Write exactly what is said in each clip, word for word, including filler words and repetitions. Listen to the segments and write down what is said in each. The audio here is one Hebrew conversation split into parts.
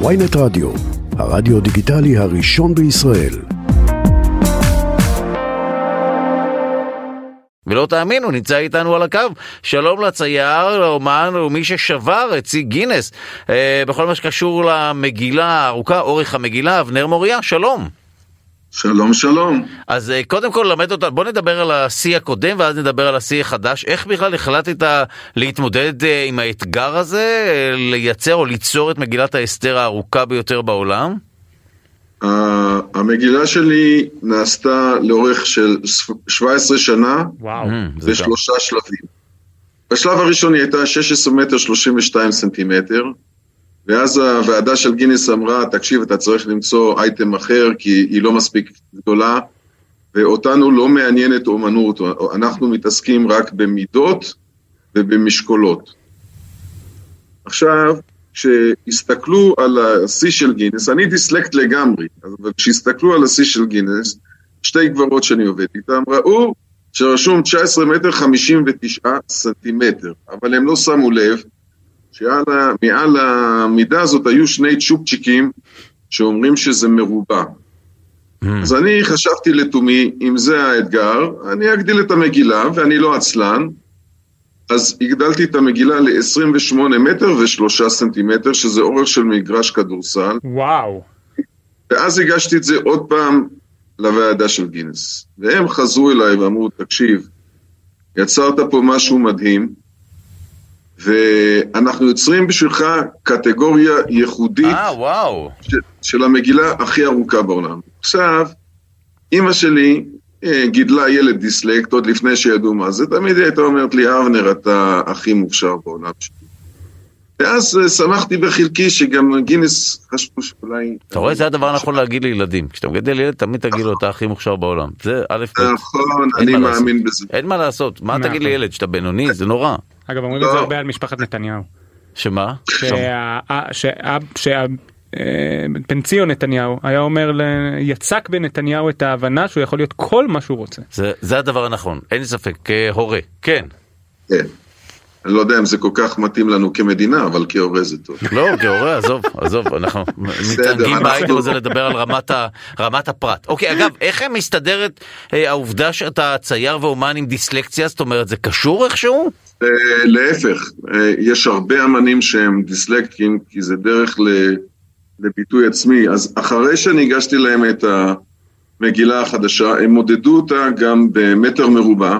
ויינט רדיו, הרדיו דיגיטלי הראשון בישראל. ולא תאמינו, נמצא איתנו על הקו. שלום לצייר, לאומן, ומי ששבר את שיא גינס, אה, בכל מה שקשור למגילה הארוכה, אורך המגילה, אבנר מוריה, שלום. שלום, שלום. אז אה, קודם כל למד אותה, בוא נדבר על השיא הקודם, ואז נדבר על השיא החדש. איך בכלל החלטת להתמודד אה, עם האתגר הזה, אה, לייצר או ליצור את מגילת האסתר הארוכה ביותר בעולם? המגילה שלי נעשתה לאורך של שבע עשרה שנה בשלושה שלבים. בשלב הראשון היא הייתה שישה עשר מטר שלושים ושתיים סנטימטר, ואז הוועדה של גינס אמרה, תקשיב, אתה צריך למצוא אייטם אחר, כי היא לא מספיק גדולה, ואותנו לא מעניינת אומנות, אנחנו מתעסקים רק במידות ובמשקולות. עכשיו, כשהסתכלו על השיא של גינס, אני דיסלקט לגמרי, אבל כשהסתכלו על השיא של גינס, שתי גברות שאני עובד איתם, ראו שרשום תשע עשרה מטר חמישים ותשעה סנטימטר, אבל הם לא שמו לב, שמעל המידה הזאת היו שני צ'ופצ'יקים, שאומרים שזה מרובה. Mm. אז אני חשבתי לתומי, אם זה האתגר, אני אגדיל את המגילה, ואני לא עצלן, אז הגדלתי את המגילה ל-עשרים ושמונה מטר ושלושה סנטימטר, שזה אורך של מגרש כדורסל. וואו. ואז הגשתי את זה עוד פעם לוועדה של גינס. והם חזרו אליי ואמרו, תקשיב, יצרת פה משהו מדהים, ואנחנו יוצרים בשבילך קטגוריה ייחודית 아, וואו. של, של המגילה הכי ארוכה בעולם. עכשיו, אמא שלי גידלה ילד דיסלקט, עוד לפני שידעו מה זה, תמיד הייתה אומרת לי, אבנר, אתה הכי מוכשר בעולם שלי. ואז שמחתי בחלקי שגם גינס חשבו שאולי... אתה רואה, זה הדבר נכון להגיד לילדים. כשאתה מגדל ילד, תמיד תגיד לו, אתה הכי מוכשר בעולם. זה א' ב'. נכון, אני מאמין בזה. אין מה לעשות. מה תגיד לילד, שאתה בינוני? זה נורא. אגב, אומרים את זה הרבה על משפחת נתניהו. שמה? שה... פנציון נתניהו היה אומר יצק בנתניהו את ההבנה שהוא יכול להיות כל מה שהוא רוצה. זה, זה הדבר הנכון, אין ספק, כהורה. כן. כן. אני לא יודע אם זה כל כך מתאים לנו כמדינה, אבל כהורה זה טוב. לא, כהורה, עזוב, עזוב, אנחנו מתרגלים בעיתו זה לדבר על רמת, ה, רמת הפרט. אוקיי, אגב, איך מסתדרת העובדה שאתה צייר ואומן עם דיסלקציה, זאת אומרת, זה קשור איכשהו? להפך, יש הרבה אמנים שהם דיסלקטים, כי זה דרך ל... לביטוי עצמי. אז אחרי שניגשתי להם את המגילה החדשה, הם מודדו אותה גם במטר מרובע,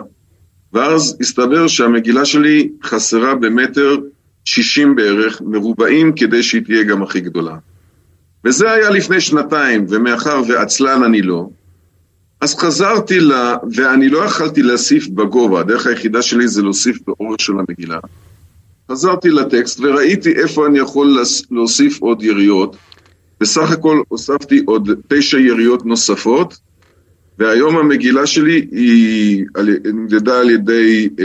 ואז הסתבר שהמגילה שלי חסרה במטר שישים בערך מרובעים, כדי שהיא תהיה גם הכי גדולה. וזה היה לפני שנתיים, ומאחר ועצלן אני לא, אז חזרתי לה, ואני לא יכלתי להוסיף בגובה, הדרך היחידה שלי זה להוסיף באורך של המגילה. חזרתי לטקסט וראיתי איפה אני יכול להוסיף עוד יריות, בסך הכל הוספתי עוד תשע יריות נוספות, והיום המגילה שלי היא נמדדה על ידי אה,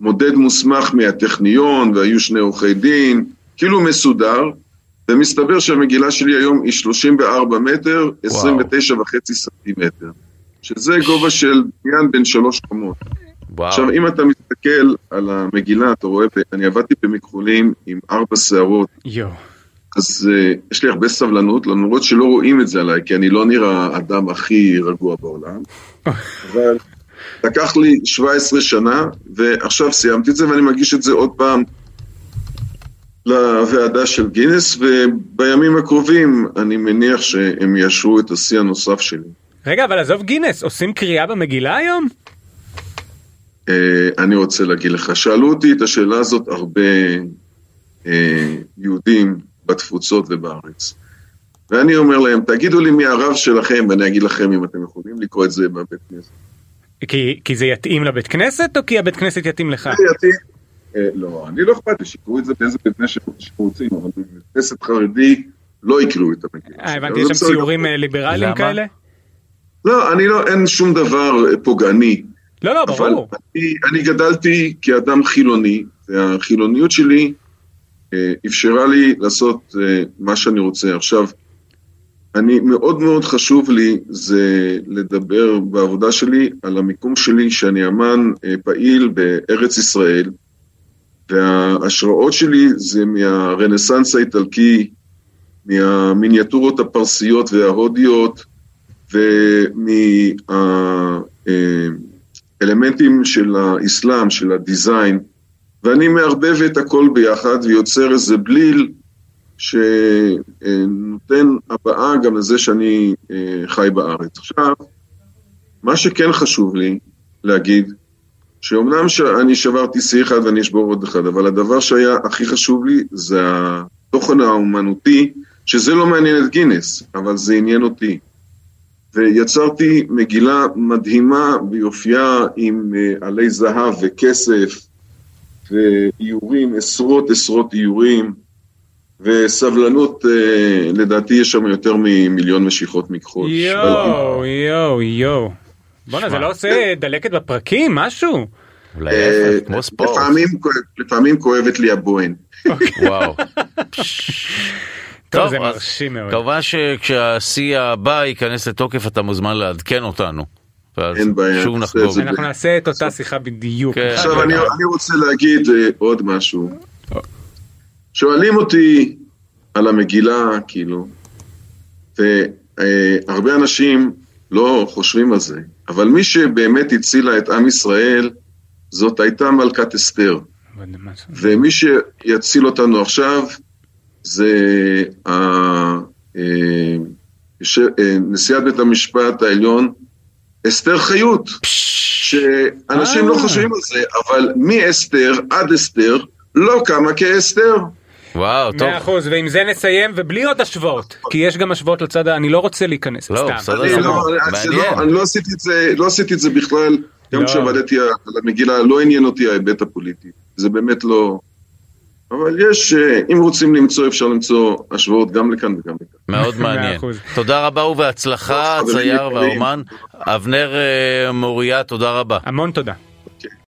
מודד מוסמך מהטכניון, והיו שני עורכי דין, כאילו מסודר, ומסתבר שהמגילה שלי היום היא שלושים וארבע מטר, עשרים ותשע וחצי סנטימטר, שזה גובה של בניין בין שלוש קומות. וואו. עכשיו, אם אתה מסתכל על המגילה, אתה רואה, אני עבדתי במכחולים עם ארבע שערות. יו. אז uh, יש לי הרבה סבלנות, למרות שלא רואים את זה עליי, כי אני לא נראה אדם הכי רגוע בעולם. אבל לקח לי שבע עשרה שנה, ועכשיו סיימתי את זה, ואני מגיש את זה עוד פעם לוועדה של גינס, ובימים הקרובים אני מניח שהם יאשרו את השיא הנוסף שלי. רגע, אבל עזוב גינס, עושים קריאה במגילה היום? Uh, אני רוצה להגיד לך, שאלו אותי את השאלה הזאת הרבה uh, יהודים בתפוצות ובארץ, ואני אומר להם, תגידו לי מי הרב שלכם, ואני אגיד לכם אם אתם יכולים לקרוא את זה בבית כנסת. כי, כי זה יתאים לבית כנסת, או כי הבית כנסת יתאים לך? זה יתאים, uh, לא, אני לא אכפת שיקראו את זה באיזה בית כנסת שרוצים, אבל בבית כנסת חרדי לא יקראו את המגילה. אה, הבנתי, יש שם ציורים uh, ליברליים כאלה? לא, אני לא, אין שום דבר פוגעני. לא, לא, ברור. אני, אני גדלתי כאדם חילוני, והחילוניות שלי אה, אפשרה לי לעשות אה, מה שאני רוצה. עכשיו, אני, מאוד מאוד חשוב לי זה לדבר בעבודה שלי על המיקום שלי, שאני אמן אה, פעיל בארץ ישראל, וההשראות שלי זה מהרנסנס האיטלקי, מהמיניאטורות הפרסיות וההודיות, ומהאלמנטים של האסלאם, של הדיזיין, ואני מערבב את הכל ביחד, ויוצר איזה בליל, שנותן הבאה גם לזה שאני חי בארץ. עכשיו, מה שכן חשוב לי להגיד, שאומנם שאני שברתי שיא אחד ואני אשבור עוד אחד, אבל הדבר שהיה הכי חשוב לי, זה התוכן האומנותי, שזה לא מעניין את גינס, אבל זה עניין אותי. ויצרתי מגילה מדהימה ביופייה, עם עלי זהב וכסף, ואיורים, עשרות עשרות איורים, וסבלנות, לדעתי יש שם יותר ממיליון משיכות מכחול. יואו, יואו, יואו. בונה, זה לא עושה דלקת בפרקים, משהו? לפעמים כואבת לי הבוהן. וואו. טוב, זה מרשים מאוד. טובה שכשהשיא הבא ייכנס לתוקף, אתה מוזמן לעדכן אותנו. אין בעיה. אנחנו נעשה את אותה שיחה בדיוק. עכשיו אני רוצה להגיד עוד משהו. שואלים אותי על המגילה, כאילו, והרבה אנשים לא חושבים על זה, אבל מי שבאמת הצילה את עם ישראל, זאת הייתה מלכת אסתר. ומי שיציל אותנו עכשיו, זה נשיאת בית המשפט העליון, אסתר חיות, שאנשים לא חושבים על זה, אבל מאסתר עד אסתר, לא קמה כאסתר. וואו, טוב. מאה אחוז, ועם זה נסיים, ובלי עוד השוואות, כי יש גם השוואות לצד, אני לא רוצה להיכנס. לא, בסדר. אני לא עשיתי את זה בכלל, גם כשעבדתי על המגילה, לא עניין אותי ההיבט הפוליטי. זה באמת לא... אבל יש, אם רוצים למצוא, אפשר למצוא השוואות גם לכאן וגם לכאן. מאוד מעניין. תודה רבה ובהצלחה, הצייר והאומן. אבנר מוריה, תודה רבה. המון תודה.